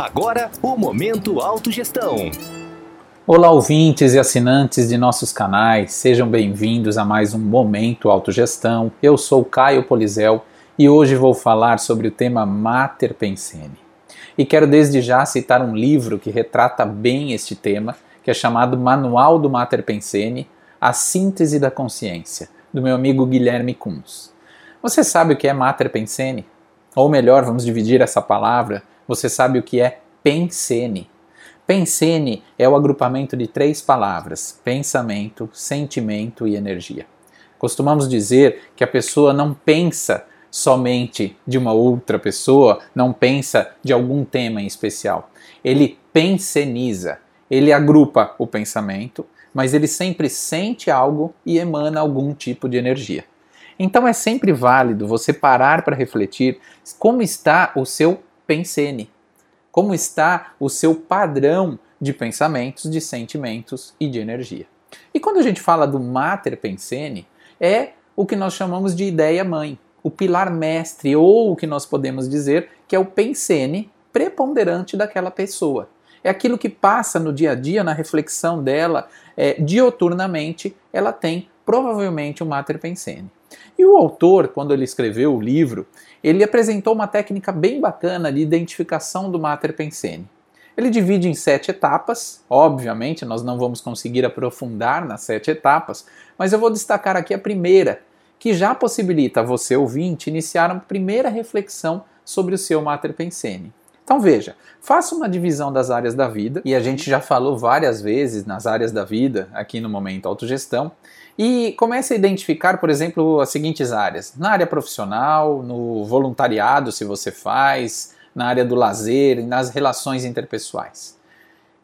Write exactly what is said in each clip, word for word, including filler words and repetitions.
Agora, o Momento Autogestão. Olá, ouvintes e assinantes de nossos canais. Sejam bem-vindos a mais um Momento Autogestão. Eu sou Caio Polizel e hoje vou falar sobre o tema Materpensene. E quero desde já citar um livro que retrata bem este tema, que é chamado Manual do Materpensene, A Síntese da Consciência, do meu amigo Guilherme Kunz. Você sabe o que é Materpensene? Ou melhor, vamos dividir essa palavra. Você sabe o que é pensene? Pensene é o agrupamento de três palavras: pensamento, sentimento e energia. Costumamos dizer que a pessoa não pensa somente de uma outra pessoa, não pensa de algum tema em especial. Ele penseniza, ele agrupa o pensamento, mas ele sempre sente algo e emana algum tipo de energia. Então é sempre válido você parar para refletir como está o seu pensene, como está o seu padrão de pensamentos, de sentimentos e de energia. E quando a gente fala do materpensene, é o que nós chamamos de ideia-mãe, o pilar mestre, ou o que nós podemos dizer que é o pensene preponderante daquela pessoa. É aquilo que passa no dia a dia, na reflexão dela, é, dioturnamente, ela tem provavelmente o materpensene. E o autor, quando ele escreveu o livro, ele apresentou uma técnica bem bacana de identificação do materpensene. Ele divide em sete etapas. Obviamente, nós não vamos conseguir aprofundar nas sete etapas, mas eu vou destacar aqui a primeira, que já possibilita a você, ouvinte, iniciar uma primeira reflexão sobre o seu materpensene. Então veja, faça uma divisão das áreas da vida, e a gente já falou várias vezes nas áreas da vida, aqui no Momento Autogestão, e comece a identificar, por exemplo, as seguintes áreas. Na área profissional, no voluntariado, se você faz, na área do lazer, nas relações interpessoais.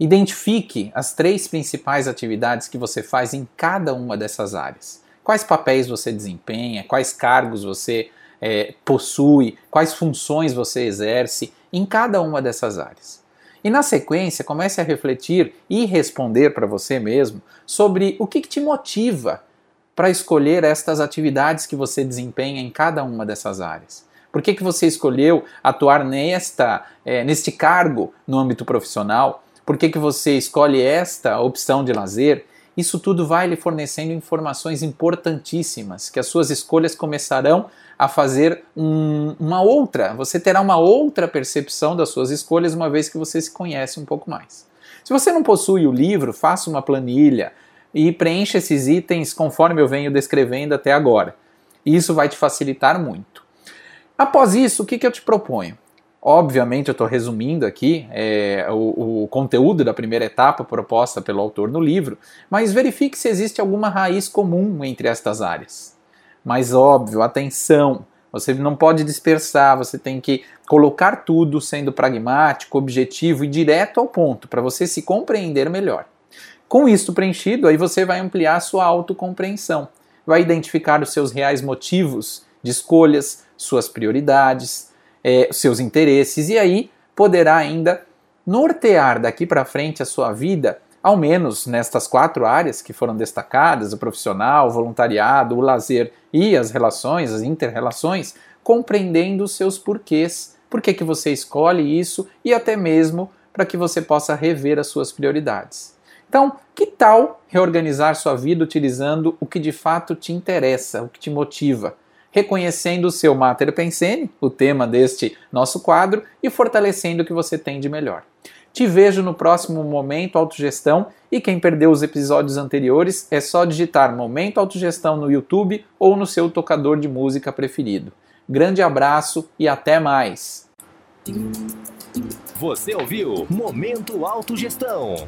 Identifique as três principais atividades que você faz em cada uma dessas áreas. Quais papéis você desempenha, quais cargos você é, possui, quais funções você exerce, em cada uma dessas áreas. E na sequência, comece a refletir e responder para você mesmo sobre o que te motiva para escolher estas atividades que você desempenha em cada uma dessas áreas. Por que que você escolheu atuar nesta, é, neste cargo no âmbito profissional? Por que que você escolhe esta opção de lazer? Isso tudo vai lhe fornecendo informações importantíssimas, que as suas escolhas começarão a fazer um, uma outra, você terá uma outra percepção das suas escolhas, uma vez que você se conhece um pouco mais. Se você não possui o livro, faça uma planilha e preencha esses itens conforme eu venho descrevendo até agora. Isso vai te facilitar muito. Após isso, o que, que eu te proponho? Obviamente eu estou resumindo aqui é, o, o conteúdo da primeira etapa proposta pelo autor no livro, mas verifique se existe alguma raiz comum entre estas áreas. Mas óbvio, atenção, você não pode dispersar, você tem que colocar tudo sendo pragmático, objetivo e direto ao ponto, para você se compreender melhor. Com isso preenchido, aí você vai ampliar a sua autocompreensão, vai identificar os seus reais motivos de escolhas, suas prioridades, É, seus interesses, e aí poderá ainda nortear daqui para frente a sua vida, ao menos nestas quatro áreas que foram destacadas, o profissional, o voluntariado, o lazer e as relações, as interrelações, compreendendo os seus porquês, por que que você escolhe isso e até mesmo para que você possa rever as suas prioridades. Então, que tal reorganizar sua vida utilizando o que de fato te interessa, o que te motiva? Reconhecendo o seu materpensene, o tema deste nosso quadro, e fortalecendo o que você tem de melhor. Te vejo no próximo Momento Autogestão, e quem perdeu os episódios anteriores é só digitar Momento Autogestão no YouTube ou no seu tocador de música preferido. Grande abraço e até mais! Você ouviu Momento Autogestão.